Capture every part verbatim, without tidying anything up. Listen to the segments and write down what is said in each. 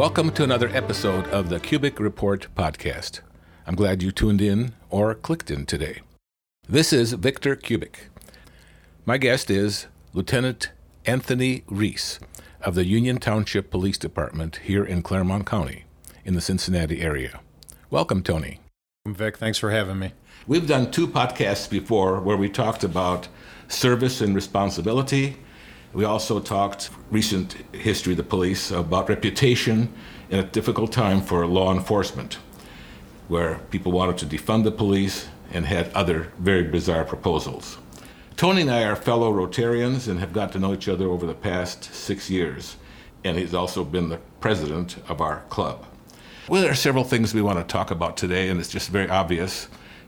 Welcome to another episode of the Cubic Report podcast. I'm glad you tuned in or clicked in today. This is Victor Cubic. My guest is Lieutenant Anthony Rees of the Union Township Police Department here in Clermont County in the Cincinnati area. Welcome, Tony. Vic, thanks for having me. We've done two podcasts before where we talked about service and responsibility. We also talked recent history of the police about reputation in a difficult time for law enforcement, where people wanted to defund the police and had other very bizarre proposals. Tony and I are fellow Rotarians and have got to know each other over the past six years, and he's also been the president of our club. Well, there are several things we want to talk about today, and it's just very obvious,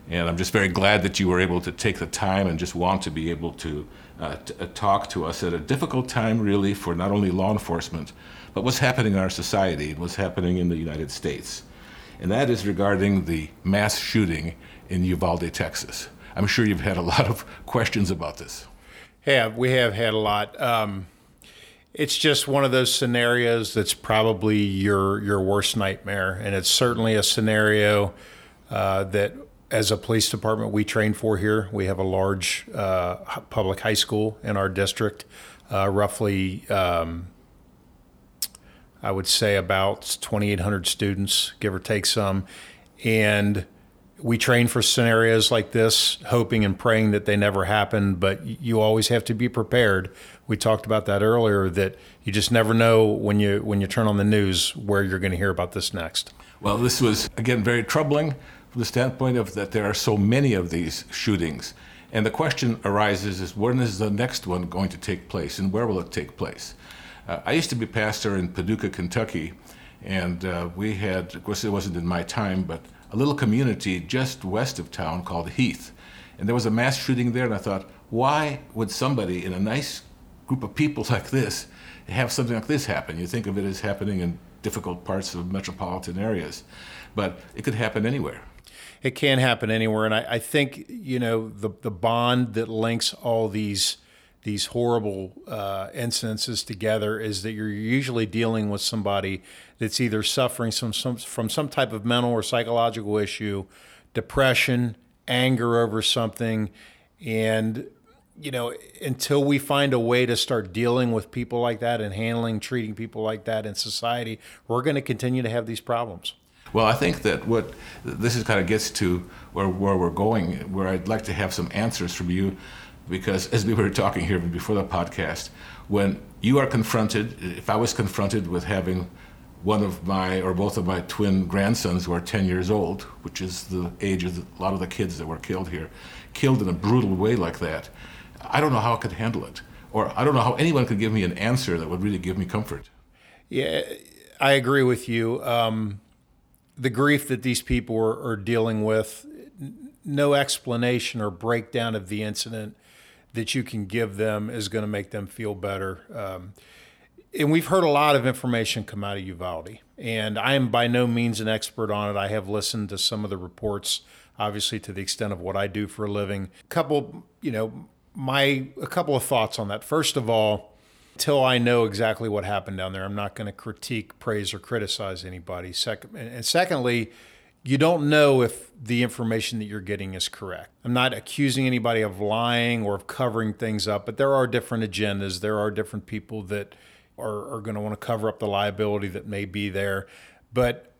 and I'm just very glad that you were able to take the time and just want to be able to Uh, t- uh, talk to us at a difficult time, really, for not only law enforcement, but what's happening in our society and what's happening in the United States. And that is regarding the mass shooting in Uvalde, Texas. I'm sure you've had a lot of questions about this. Yeah, we have had a lot. Um, it's just one of those scenarios that's probably your, your worst nightmare. And it's certainly a scenario uh, that as a police department, we train for here. We have a large uh, public high school in our district, uh, roughly, um, I would say about twenty-eight hundred students, give or take some. And we train for scenarios like this, hoping and praying that they never happen, but you always have to be prepared. We talked about that earlier, that you just never know when you when you turn on the news where you're gonna hear about this next. Well, this was, again, very troubling. From the standpoint of that there are so many of these shootings. And the question arises is, when is the next one going to take place and where will it take place? Uh, I used to be pastor in Paducah, Kentucky, and uh, we had, of course it wasn't in my time, but a little community just west of town called Heath. And there was a mass shooting there, and I thought, why would somebody in a nice group of people like this have something like this happen? You think of it as happening in difficult parts of metropolitan areas, but it could happen anywhere. It can happen anywhere, and I, I think, you know, the the bond that links all these these horrible uh, incidences together is that you're usually dealing with somebody that's either suffering some, some from some type of mental or psychological issue, depression, anger over something, and, you know, until we find a way to start dealing with people like that and handling, treating people like that in society, we're going to continue to have these problems. Well, I think that what this is kind of gets to where, where we're going, where I'd like to have some answers from you, because as we were talking here before the podcast, when you are confronted, if I was confronted with having one of my or both of my twin grandsons who are ten years old, which is the age of a lot of the kids that were killed here, killed in a brutal way like that, I don't know how I could handle it. Or I don't know how anyone could give me an answer that would really give me comfort. Yeah, I agree with you. Um... The grief that these people are, are dealing with, no explanation or breakdown of the incident that you can give them is going to make them feel better. Um, and we've heard a lot of information come out of Uvalde, and I am by no means an expert on it. I have listened to some of the reports, obviously to the extent of what I do for a living. A couple, you know, my a couple of thoughts on that. First of all, till I know exactly what happened down there, I'm not going to critique, praise, or criticize anybody. Second, and secondly, you don't know if the information that you're getting is correct. I'm not accusing anybody of lying or of covering things up, but there are different agendas. There are different people that are, are going to want to cover up the liability that may be there. But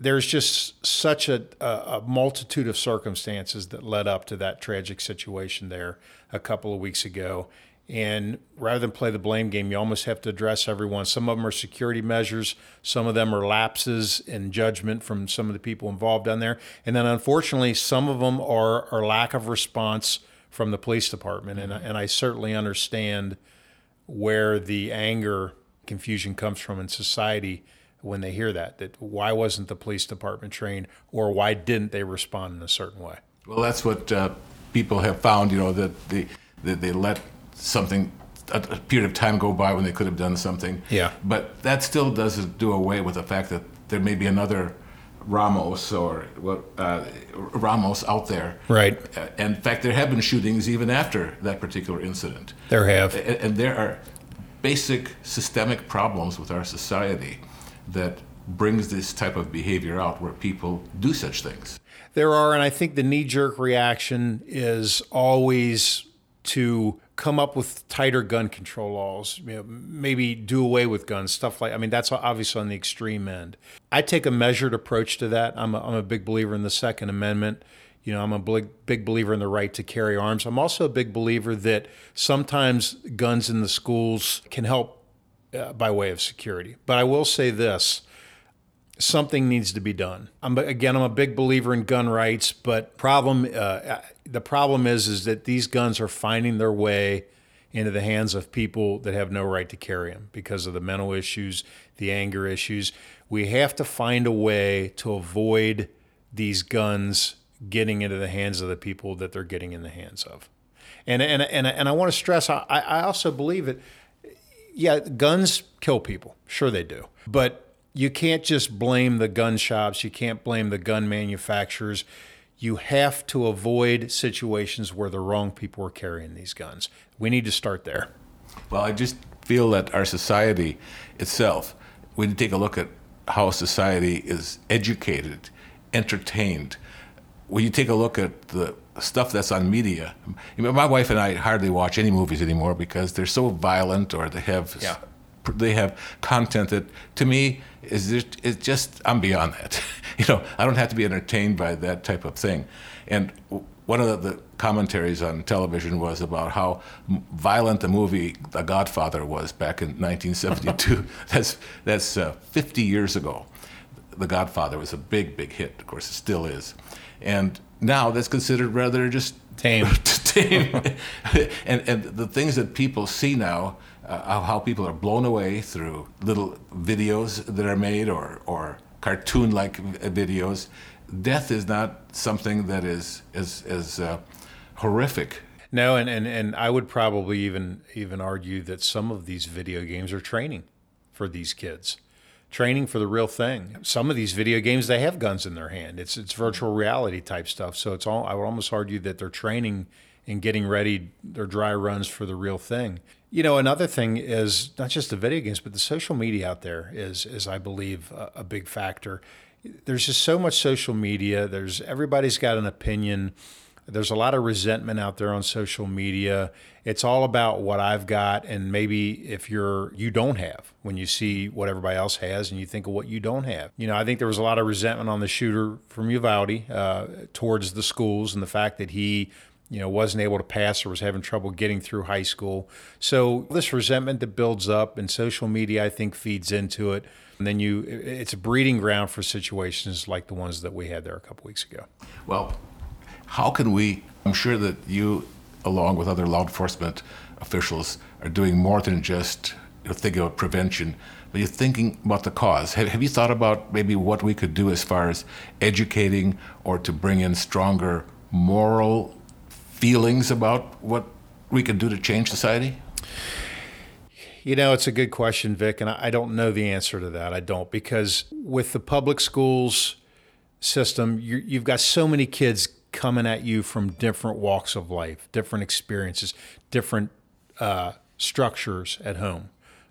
there's just such a, a multitude of circumstances that led up to that tragic situation there a couple of weeks ago. And rather than play the blame game, you almost have to address everyone. Some of them are security measures. Some of them are lapses in judgment from some of the people involved down there. And then, unfortunately, some of them are, are lack of response from the police department. And, and I certainly understand where the anger, confusion comes from in society when they hear that, that why wasn't the police department trained, or why didn't they respond in a certain way? Well, that's what uh, people have found, you know, that they, that they let something, a period of time go by when they could have done something. Yeah. But that still doesn't do away with the fact that there may be another Ramos or what uh, Ramos out there. Right. And in fact, there have been shootings even after that particular incident. There have. And, and there are basic systemic problems with our society that brings this type of behavior out where people do such things. There are, and I think the knee-jerk reaction is always to come up with tighter gun control laws, you know, maybe do away with guns, stuff like, I mean, that's obviously on the extreme end. I take a measured approach to that. I'm a, I'm a big believer in the Second Amendment. You know, I'm a big, big believer in the right to carry arms. I'm also a big believer that sometimes guns in the schools can help uh, by way of security. But I will say this, something needs to be done. I'm, again, I'm a big believer in gun rights, but problem uh, the problem is, is that these guns are finding their way into the hands of people that have no right to carry them because of the mental issues, the anger issues. We have to find a way to avoid these guns getting into the hands of the people that they're getting in the hands of. And and and, and I want to stress, I, I also believe that, yeah, guns kill people. Sure they do. But you can't just blame the gun shops. You can't blame the gun manufacturers. You have to avoid situations where the wrong people are carrying these guns. We need to start there. Well, I just feel that our society itself, when you take a look at how society is educated, entertained, when you take a look at the stuff that's on media, my wife and I hardly watch any movies anymore because they're so violent or they have yeah. they have content that, to me, is just, it's just I'm beyond that. You know, I don't have to be entertained by that type of thing. And one of the commentaries on television was about how violent the movie The Godfather was back in nineteen seventy-two. that's that's uh, fifty years ago. The Godfather was a big, big hit. Of course, it still is. And now that's considered rather just tame. tame. and and the things that people see now, uh, how people are blown away through little videos that are made or, or cartoon-like videos, death is not something that is is, is uh, horrific. No, and, and, and I would probably even even argue that some of these video games are training for these kids. Training for the real thing. Some of these video games, they have guns in their hand. It's it's virtual reality type stuff. So it's all. I would almost argue that they're training and getting ready their dry runs for the real thing. You know, another thing is not just the video games, but the social media out there is is I believe a, a big factor. There's just so much social media. There's everybody's got an opinion. There's a lot of resentment out there on social media. It's all about what I've got, and maybe if you're you don't have when you see what everybody else has, and you think of what you don't have. You know, I think there was a lot of resentment on the shooter from Uvalde uh, towards the schools and the fact that he, you know, wasn't able to pass or was having trouble getting through high school. So this resentment that builds up, and social media, I think, feeds into it. And then you, it's a breeding ground for situations like the ones that we had there a couple weeks ago. Well. How can we, I'm sure that you, along with other law enforcement officials, are doing more than just you know, thinking about prevention, but you're thinking about the cause. Have, have you thought about maybe what we could do as far as educating or to bring in stronger moral feelings about what we can do to change society? You know, it's a good question, Vic, and I don't know the answer to that. I don't, because with the public schools system, you, you've got so many kids coming at you from different walks of life, different experiences, different uh, structures at home.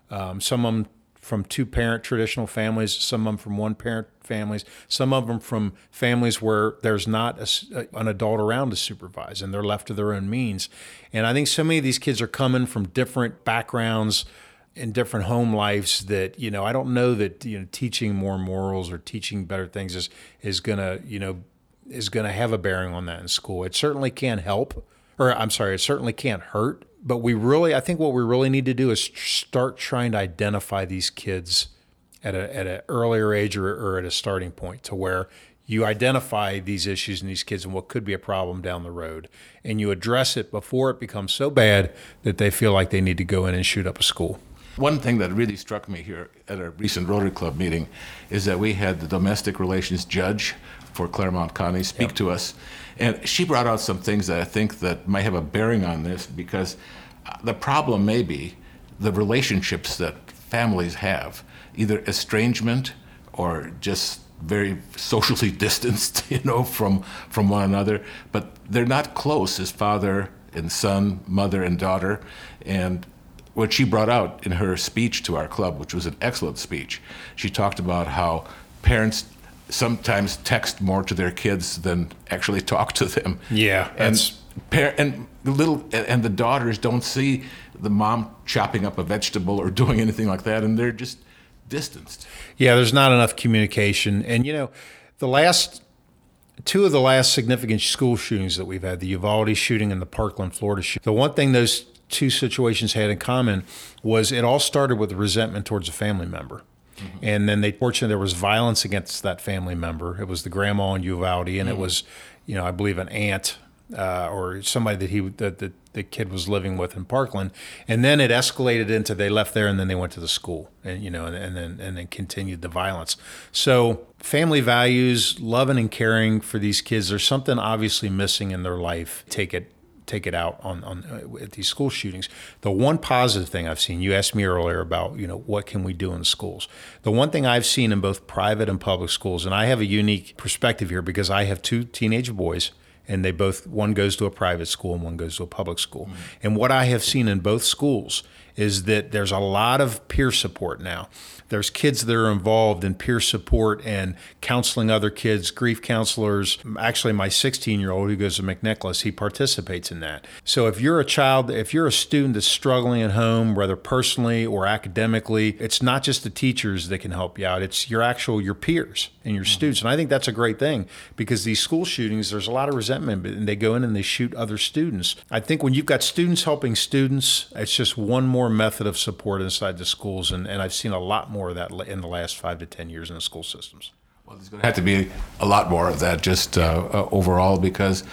Um, some of them from two-parent traditional families, some of them from one-parent families, some of them from families where there's not a, an adult around to supervise and they're left to their own means. And I think so many of these kids are coming from different backgrounds and different home lives that, you know, I don't know that, you know, teaching more morals or teaching better things is, is going to, you know, is going to have a bearing on that in school. It certainly can help, or I'm sorry, it certainly can't hurt. But we really, I think what we really need to do is start trying to identify these kids at a at an earlier age or, or at a starting point to where you identify these issues in these kids and what could be a problem down the road. And you address it before it becomes so bad that they feel like they need to go in and shoot up a school. One thing that really struck me here at our recent Rotary Club meeting is that we had the domestic relations judge for Clermont County speak yep. to us, and she brought out some things that I think that might have a bearing on this, because the problem may be the relationships that families have, either estrangement or just very socially distanced, you know, from from one another, but they're not close as father and son, mother and daughter, and what she brought out in her speech to our club, which was an excellent speech. She talked about how parents sometimes text more to their kids than actually talk to them. Yeah, that's... and par- and little and the daughters don't see the mom chopping up a vegetable or doing anything like that, and they're just distanced. Yeah, there's not enough communication, and you know, the last two of the last significant school shootings that we've had, the Uvalde shooting and the Parkland, Florida shooting. The one thing those two situations had in common was it all started with resentment towards a family member. Mm-hmm. And then they, fortunately, there was violence against that family member. It was the grandma in Uvalde, and mm-hmm. it was, you know, I believe an aunt uh, or somebody that he that the, the kid was living with in Parkland. And then it escalated into they left there, and then they went to the school, and you know, and, and then and then continued the violence. So family values, loving and caring for these kids. There's something obviously missing in their life. Take it. Take it out on, on uh, at these school shootings. The one positive thing I've seen, you asked me earlier about, you know, what can we do in schools? The one thing I've seen in both private and public schools, and I have a unique perspective here because I have two teenage boys, and they both, one goes to a private school and one goes to a public school. Mm-hmm. And what I have seen in both schools is that there's a lot of peer support now. There's kids that are involved in peer support and counseling other kids, grief counselors. Actually, my sixteen-year-old who goes to McNicholas, he participates in that. So if you're a child, if you're a student that's struggling at home, whether personally or academically, it's not just the teachers that can help you out. It's your actual, your peers and your mm-hmm. students. And I think that's a great thing because these school shootings, there's a lot of resentment, and they go in and they shoot other students. I think when you've got students helping students, it's just one more method of support inside the schools. And, and I've seen a lot more of that in the last five to ten years in the school systems. Well, there's going to have to be a lot more of that just uh, uh, overall, because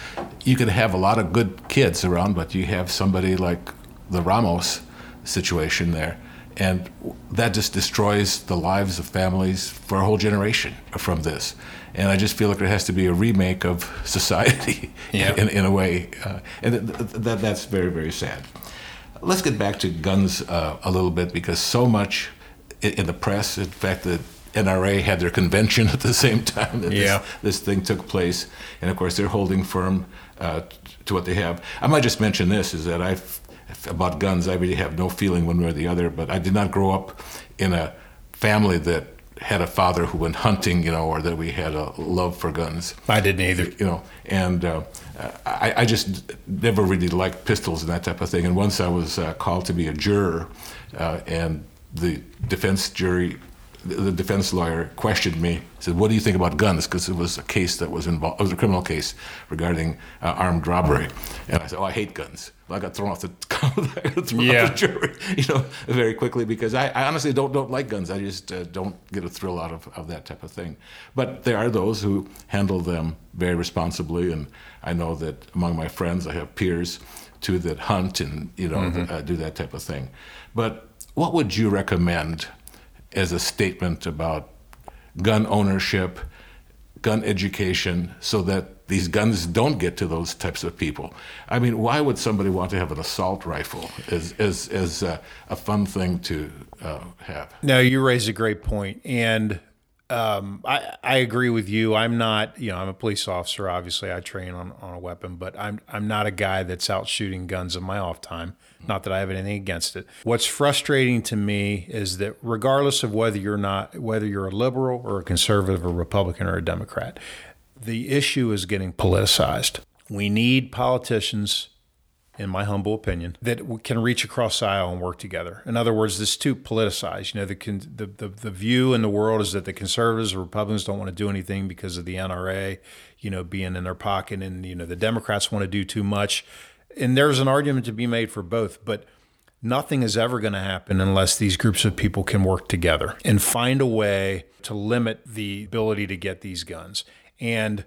you can have a lot of good kids around, but you have somebody like the Ramos situation there, and that just destroys the lives of families for a whole generation from this. And I just feel like there has to be a remake of society yeah. in, in a way, uh, and th- th- th- that's very, very sad. Let's get back to guns uh, a little bit, because so much in the press. In fact, the N R A had their convention at the same time that yeah. this, this thing took place. And of course, they're holding firm uh, to what they have. I might just mention this, is that I, about guns, I really have no feeling one way or the other, but I did not grow up in a family that had a father who went hunting, you know, or that we had a love for guns. I didn't either. You know, and uh, I, I just never really liked pistols and that type of thing. And once I was uh, called to be a juror, uh, and the defense jury, the defense lawyer questioned me, said, "What do you think about guns?" Because it was a case that was involved, it was a criminal case regarding uh, armed robbery. And I said, "Oh, I hate guns." Well, I got thrown off the, I got thrown yeah. off the jury, you know, very quickly, because I, I honestly don't don't like guns. I just uh, don't get a thrill out of, of that type of thing. But there are those who handle them very responsibly, and I know that among my friends, I have peers too that hunt and, you know, mm-hmm. uh, do that type of thing. But what would you recommend as a statement about gun ownership, gun education, so that these guns don't get to those types of people? I mean, why would somebody want to have an assault rifle as as, as a, a fun thing to uh, have? No, you raise a great point, and um, I I agree with you. I'm not, you know, I'm a police officer. Obviously, I train on, on a weapon, but I'm I'm not a guy that's out shooting guns in my off time. Not that I have anything against it. What's frustrating to me is that regardless of whether you're not, whether you're a liberal or a conservative or Republican or a Democrat, the issue is getting politicized. We need politicians, in my humble opinion, that can reach across the aisle and work together. In other words, this too politicized. You know, the, the the the view in the world is that the conservatives or Republicans don't want to do anything because of the N R A, you know, being in their pocket, and you know the Democrats want to do too much. And there's an argument to be made for both, but nothing is ever going to happen unless these groups of people can work together and find a way to limit the ability to get these guns. And,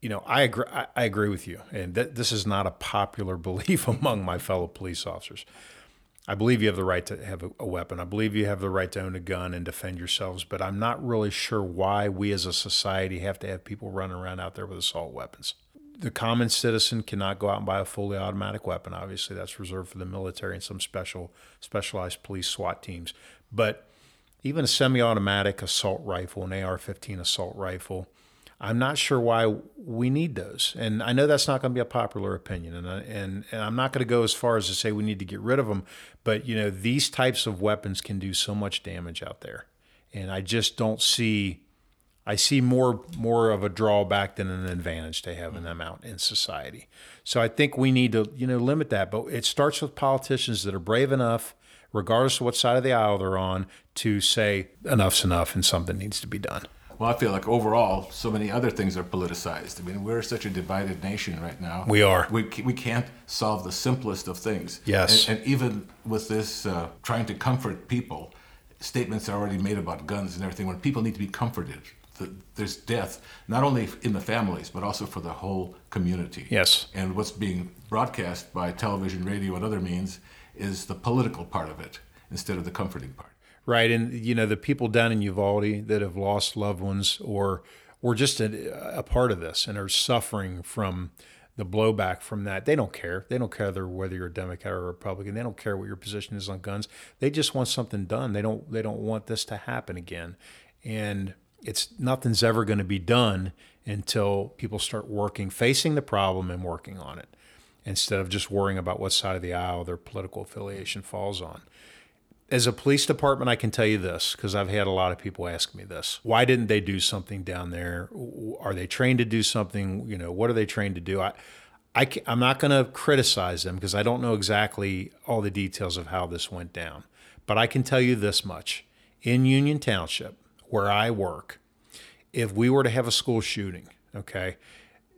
you know, I agree, I agree with you. And th- this is not a popular belief among my fellow police officers. I believe you have the right to have a, a weapon. I believe you have the right to own a gun and defend yourselves, but I'm not really sure why we as a society have to have people running around out there with assault weapons. The common citizen cannot go out and buy a fully automatic weapon. Obviously, that's reserved for the military and some special, specialized police SWAT teams. But even a semi-automatic assault rifle, an A R fifteen assault rifle, I'm not sure why we need those. And I know that's not going to be a popular opinion. And I, and, and I'm not going to go as far as to say we need to get rid of them. But, you know, these types of weapons can do so much damage out there. And I just don't see, I see more more of a drawback than an advantage to having them out in society. So I think we need to, you know, limit that. But it starts with politicians that are brave enough, regardless of what side of the aisle they're on, to say enough's enough and something needs to be done. Well, I feel like overall, so many other things are politicized. I mean, we're such a divided nation right now. We are. We we can't solve the simplest of things. Yes. And, and even with this uh, trying to comfort people, statements are already made about guns and everything, when people need to be comforted. The, there's death, not only in the families, but also for the whole community. Yes. And what's being broadcast by television, radio, and other means is the political part of it instead of the comforting part. Right, and you know, the people down in Uvalde that have lost loved ones or were just a, a part of this and are suffering from the blowback from that, they don't care. They don't care whether you're a Democrat or a Republican. They don't care what your position is on guns. They just want something done. They don't. They don't want this to happen again. And it's nothing's ever going to be done until people start working, facing the problem and working on it, instead of just worrying about what side of the aisle their political affiliation falls on. As a police department, I can tell you this, because I've had a lot of people ask me this. Why didn't they do something down there? Are they trained to do something? You know, what are they trained to do? I, I can, I'm not going to criticize them because I don't know exactly all the details of how this went down. But I can tell you this much. In Union Township, where I work, if we were to have a school shooting, okay,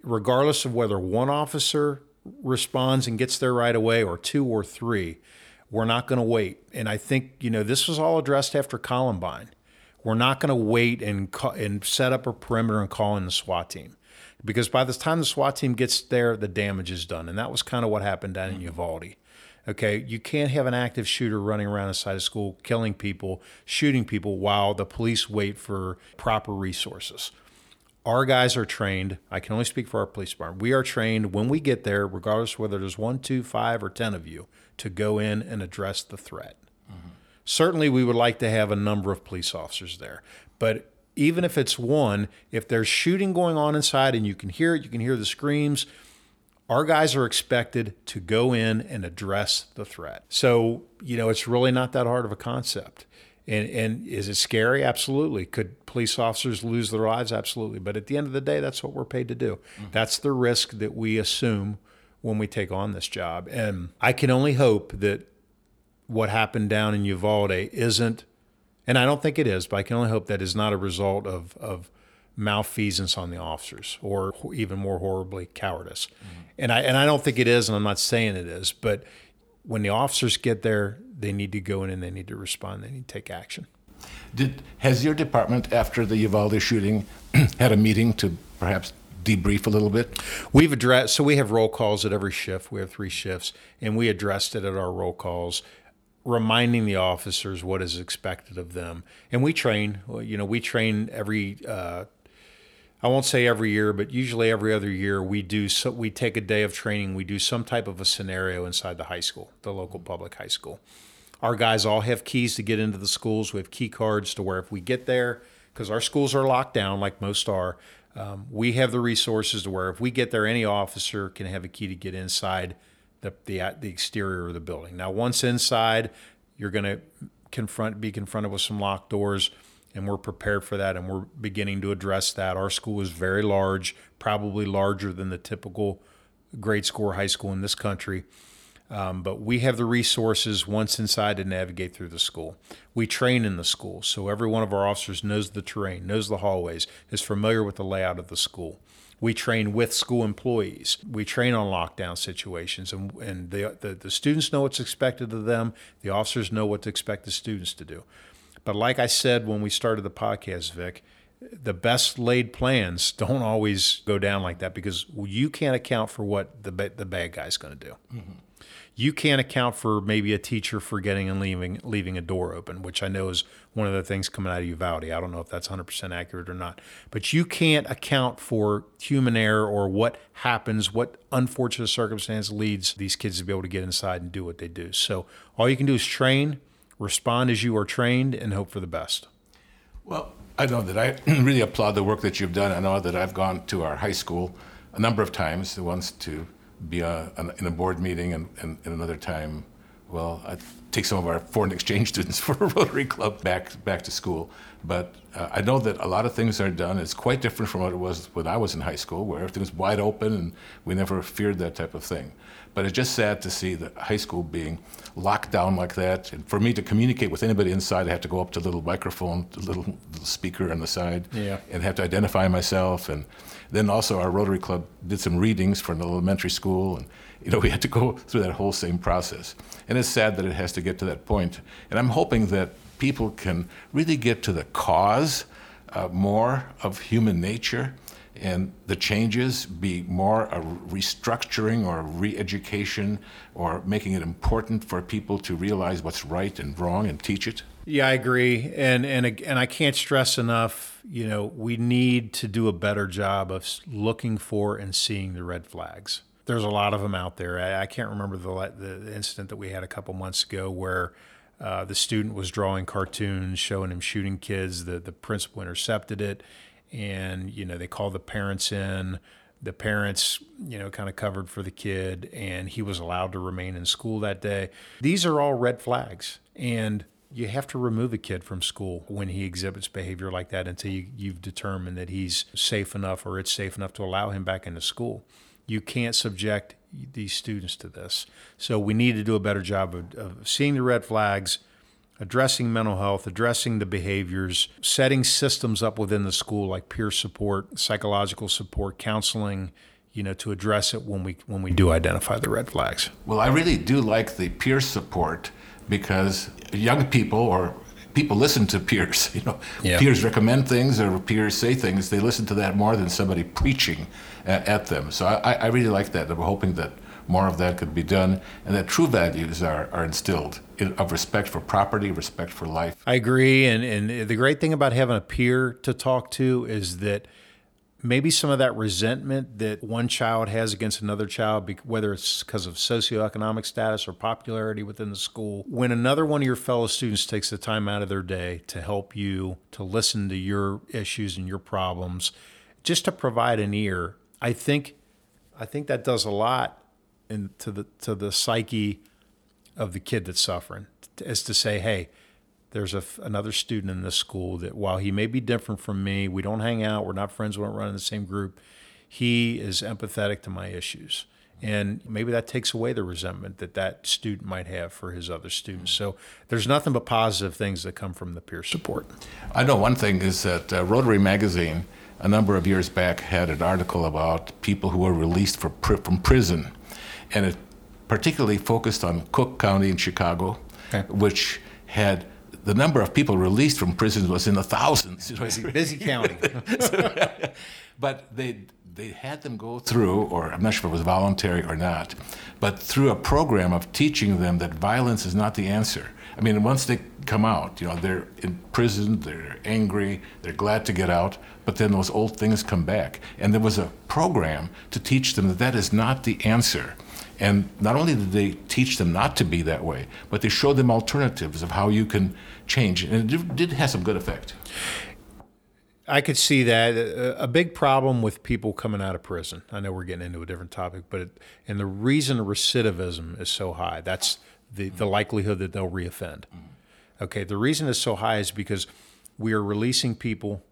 regardless of whether one officer responds and gets there right away or two or three, we're not going to wait. And I think, you know, this was all addressed after Columbine. We're not going to wait and co- and set up a perimeter and call in the SWAT team. Because by the time the SWAT team gets there, the damage is done. And that was kind of what happened down in Uvalde. Okay, you can't have an active shooter running around inside of school, killing people, shooting people while the police wait for proper resources. Our guys are trained. I can only speak for our police department. We are trained when we get there, regardless of whether there's one, two, five, or ten of you, to go in and address the threat. Mm-hmm. Certainly, we would like to have a number of police officers there. But even if it's one, if there's shooting going on inside and you can hear it, you can hear the screams, our guys are expected to go in and address the threat. So, you know, it's really not that hard of a concept. And and is it scary? Absolutely. Could police officers lose their lives? Absolutely. But at the end of the day, that's what we're paid to do. Mm-hmm. That's the risk that we assume when we take on this job. And I can only hope that what happened down in Uvalde isn't, and I don't think it is, but I can only hope that is not a result of, of malfeasance on the officers or even more horribly cowardice. Mm-hmm. And I and I don't think it is, and I'm not saying it is, but when the officers get there, they need to go in and they need to respond. They need to take action. Did has your department, after the Uvalde shooting, had a meeting to perhaps debrief a little bit? We've addressed, so we have roll calls at every shift. We have three shifts, and we addressed it at our roll calls, reminding the officers what is expected of them. And we train, you know, we train every uh, I won't say every year, but usually every other year we do. So we take a day of training. We do some type of a scenario inside the high school, the local public high school. Our guys all have keys to get into the schools. We have key cards to where if we get there, because our schools are locked down like most are, um, we have the resources to where if we get there, any officer can have a key to get inside the the, the exterior of the building. Now, once inside, you're going to confront be confronted with some locked doors. And we're prepared for that, and we're beginning to address that. Our school is very large, probably larger than the typical grade score high school in this country. Um, but we have the resources once inside to navigate through the school. We train in the school, so every one of our officers knows the terrain, knows the hallways, is familiar with the layout of the school. We train with school employees. We train on lockdown situations, and, and the, the, the students know what's expected of them. The officers know what to expect the students to do. But like I said when we started the podcast, Vic, the best laid plans don't always go down like that because you can't account for what the ba- the bad guy's going to do. Mm-hmm. You can't account for maybe a teacher forgetting and leaving leaving a door open, which I know is one of the things coming out of Uvalde. I don't know if that's one hundred percent accurate or not. But you can't account for human error or what happens, what unfortunate circumstance leads these kids to be able to get inside and do what they do. So all you can do is train. Respond as you are trained and hope for the best. Well, I know that I really applaud the work that you've done. I know that I've gone to our high school a number of times, once to be a, an, in a board meeting, and, and, and another time, well, I take some of our foreign exchange students for a Rotary Club back back to school. But uh, I know that a lot of things are done. It's quite different from what it was when I was in high school, where everything was wide open and we never feared that type of thing. But it's just sad to see the high school being locked down like that. And for me to communicate with anybody inside, I have to go up to a little microphone, a little, little speaker on the side, yeah. and have to identify myself. And then also our Rotary Club did some readings for an elementary school. And you know, we had to go through that whole same process. And it's sad that it has to get to that point. And I'm hoping that people can really get to the cause uh, more of human nature, and the changes be more a restructuring or re-education, or making it important for people to realize what's right and wrong and teach it. Yeah, I agree. And and and I can't stress enough, you know, we need to do a better job of looking for and seeing the red flags. There's a lot of them out there. I, I can't remember the, the incident that we had a couple months ago where uh, the student was drawing cartoons, showing him shooting kids. The, the principal intercepted it. And, you know, they called the parents in. The parents, you know, kind of covered for the kid, and he was allowed to remain in school that day. These are all red flags, and you have to remove a kid from school when he exhibits behavior like that until you, you've determined that he's safe enough, or it's safe enough to allow him back into school. You can't subject these students to this. So we need to do a better job of, of seeing the red flags, addressing mental health, addressing the behaviors, setting systems up within the school like peer support, psychological support, counseling, you know, to address it when we when we do identify the red flags. Well, I really do like the peer support, because young people or people listen to peers. You know, yeah. Peers recommend things, or peers say things. They listen to that more than somebody preaching at them. So I, I really like that. I'm hoping that more of that could be done, and that true values are, are instilled in, of respect for property, respect for life. I agree, and, and the great thing about having a peer to talk to is that maybe some of that resentment that one child has against another child, whether it's because of socioeconomic status or popularity within the school, when another one of your fellow students takes the time out of their day to help you, to listen to your issues and your problems, just to provide an ear, I think, I think that does a lot and to the to the psyche of the kid that's suffering, as to say, hey, there's a, another student in this school that, while he may be different from me, we don't hang out, we're not friends, we don't run in the same group, he is empathetic to my issues. And maybe that takes away the resentment that that student might have for his other students. So there's nothing but positive things that come from the peer support. I know one thing is that uh, Rotary Magazine, a number of years back, had an article about people who were released for, from prison. And it particularly focused on Cook County in Chicago, okay. which had the number of people released from prisons was in the thousands. Busy, busy county. So, but they they had them go through, or I'm not sure if it was voluntary or not, but through a program of teaching them that violence is not the answer. I mean, once they come out, you know, they're in prison, they're angry, they're glad to get out, but then those old things come back. And there was a program to teach them that that is not the answer. And not only did they teach them not to be that way, but they showed them alternatives of how you can change. And it did have some good effect. I could see that. A big problem with people coming out of prison, I know we're getting into a different topic, but it, and the reason recidivism is so high, that's the, the likelihood that they'll reoffend. Okay, the reason it's so high is because we are releasing people,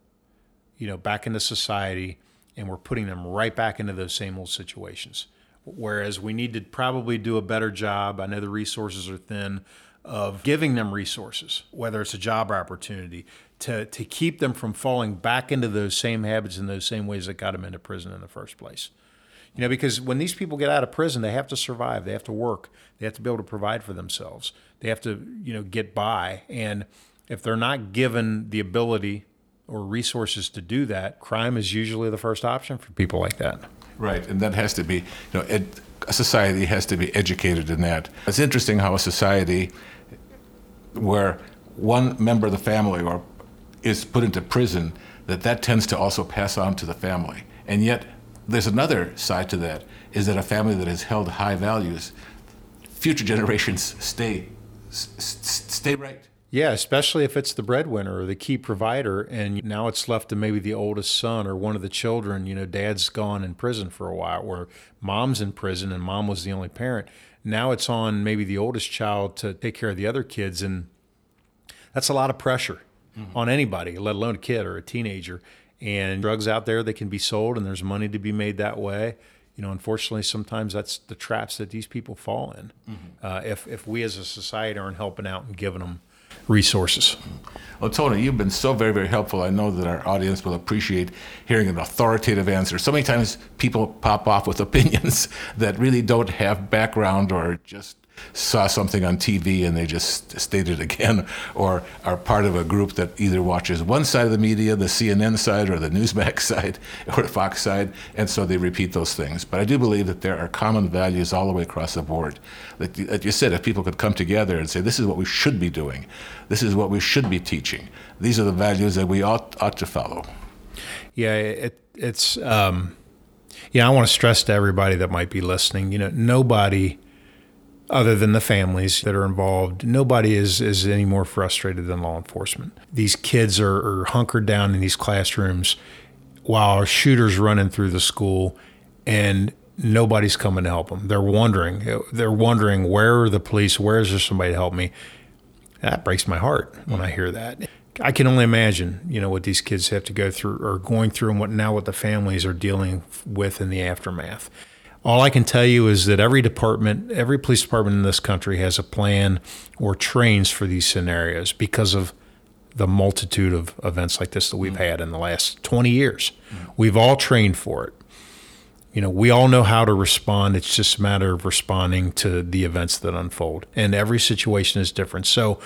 you know, back into society, and we're putting them right back into those same old situations. Whereas we need to probably do a better job, I know the resources are thin, of giving them resources, whether it's a job opportunity, to, to keep them from falling back into those same habits and those same ways that got them into prison in the first place. You know, because when these people get out of prison, they have to survive, they have to work, they have to be able to provide for themselves, they have to, you know, get by. And if they're not given the ability or resources to do that, crime is usually the first option for people like that. Right, and that has to be, you know, ed, a society has to be educated in that. It's interesting how a society where one member of the family or is put into prison, that that tends to also pass on to the family. And yet there's another side to that, is that a family that has held high values, future generations stay, s- stay right. Yeah, especially if it's the breadwinner or the key provider, and now it's left to maybe the oldest son or one of the children. You know, dad's gone in prison for a while, or mom's in prison and mom was the only parent. Now it's on maybe the oldest child to take care of the other kids, and that's a lot of pressure mm-hmm. on anybody, let alone a kid or a teenager. And drugs out there, they can be sold, and there's money to be made that way. You know, unfortunately, sometimes that's the traps that these people fall in. Mm-hmm. Uh, if if we as a society aren't helping out and giving them resources. Well, Tony, you've been so very, very helpful. I know that our audience will appreciate hearing an authoritative answer. So many times people pop off with opinions that really don't have background, or just saw something on T V and they just state it again, or are part of a group that either watches one side of the media, the C N N side or the Newsmax side or the Fox side, and so they repeat those things. But I do believe that there are common values all the way across the board. Like, like you said, if people could come together and say, this is what we should be doing, this is what we should be teaching, these are the values that we ought, ought to follow. Yeah, it, it's, um, yeah, I want to stress to everybody that might be listening, you know, nobody other than the families that are involved, nobody is, is any more frustrated than law enforcement. These kids are, are hunkered down in these classrooms while our shooters running through the school, and nobody's coming to help them. They're wondering. They're wondering, where are the police? Where is there somebody to help me? That breaks my heart when I hear that. I can only imagine, you know, what these kids have to go through or going through, and what now what the families are dealing with in the aftermath. All I can tell you is that every department, every police department in this country has a plan or trains for these scenarios because of the multitude of events like this that we've had in the last twenty years. Mm-hmm. We've all trained for it. You know, we all know how to respond. It's just a matter of responding to the events that unfold, and every situation is different. So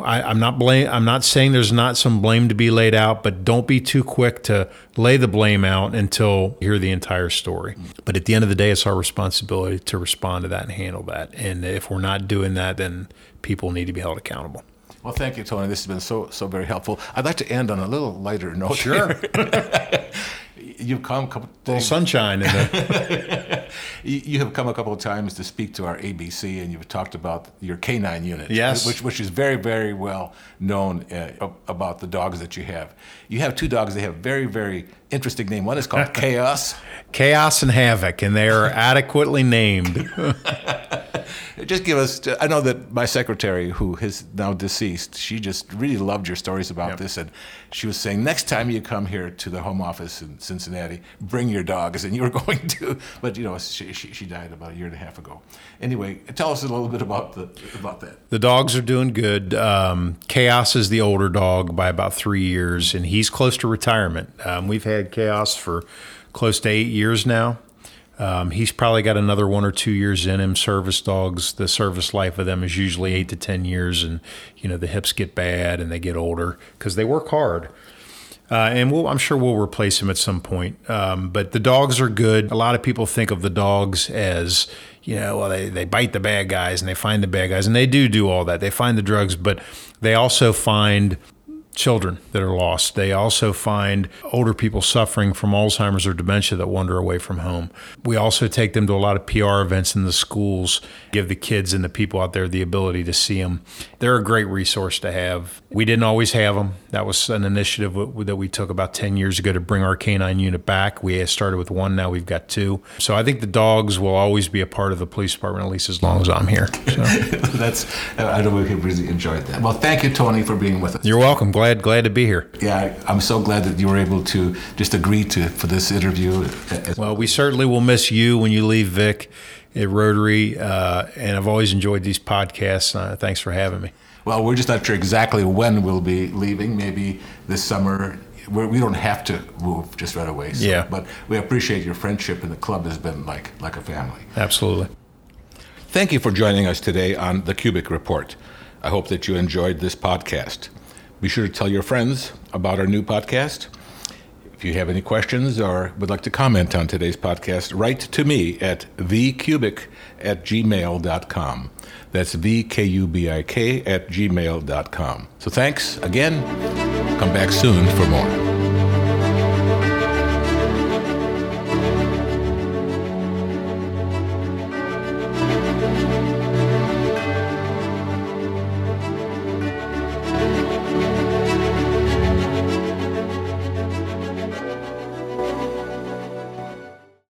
I, I'm not blame. I'm not saying there's not some blame to be laid out, but don't be too quick to lay the blame out until you hear the entire story. But at the end of the day, it's our responsibility to respond to that and handle that. And if we're not doing that, then people need to be held accountable. Well, thank you, Tony. This has been so, so very helpful. I'd like to end on a little lighter note. Sure. You've come a couple times. Little sunshine in there. You have come a couple of times to speak to our A B C, and you've talked about your canine unit. Yes. Which, which is very, very well known uh, about the dogs that you have. You have two dogs. They have very, very interesting name. One is called Chaos. Chaos and Havoc, and they are adequately named. Just give us, I know that my secretary, who is now deceased, she just really loved your stories about yep. this. And she was saying, next time you come here to the home office in Cincinnati, bring your dogs. And you were going to, but you know, she, she, she died about a year and a half ago. Anyway, tell us a little bit about the about that. The dogs are doing good. Um, Chaos is the older dog by about three years, and he's close to retirement. Um, we've had Chaos for close to eight years now. Um, he's probably got another one or two years in him. Service dogs, the service life of them is usually eight to ten years, and you know the hips get bad and they get older because they work hard. Uh, and we'll, I'm sure we'll replace him at some point. Um, but the dogs are good. A lot of people think of the dogs as, you know, well, they, they bite the bad guys and they find the bad guys, and they do do all that. They find the drugs, but they also find children that are lost. They also find older people suffering from Alzheimer's or dementia that wander away from home. We also take them to a lot of P R events in the schools, give the kids and the people out there the ability to see them. They're a great resource to have. We didn't always have them. That was an initiative that we took about ten years ago to bring our canine unit back. We started with one, now we've got two. So I think the dogs will always be a part of the police department, at least as long as I'm here. So. That's, I know we really enjoyed that. Well, thank you, Tony, for being with us. You're welcome. Glad Glad, glad to be here. Yeah, I'm so glad that you were able to just agree to for this interview. Well, we certainly will miss you when you leave, Vic, at Rotary, uh, and I've always enjoyed these podcasts. Uh, thanks for having me. Well, we're just not sure exactly when we'll be leaving. Maybe this summer. We're, we don't have to move just right away. So, yeah. But we appreciate your friendship, and the club has been like like a family. Absolutely. Thank you for joining us today on The Cubic Report. I hope that you enjoyed this podcast. Be sure to tell your friends about our new podcast. If you have any questions or would like to comment on today's podcast, write to me at v cubic at gmail dot com. That's V K U B I K at gmail dot com. So thanks again. Come back soon for more.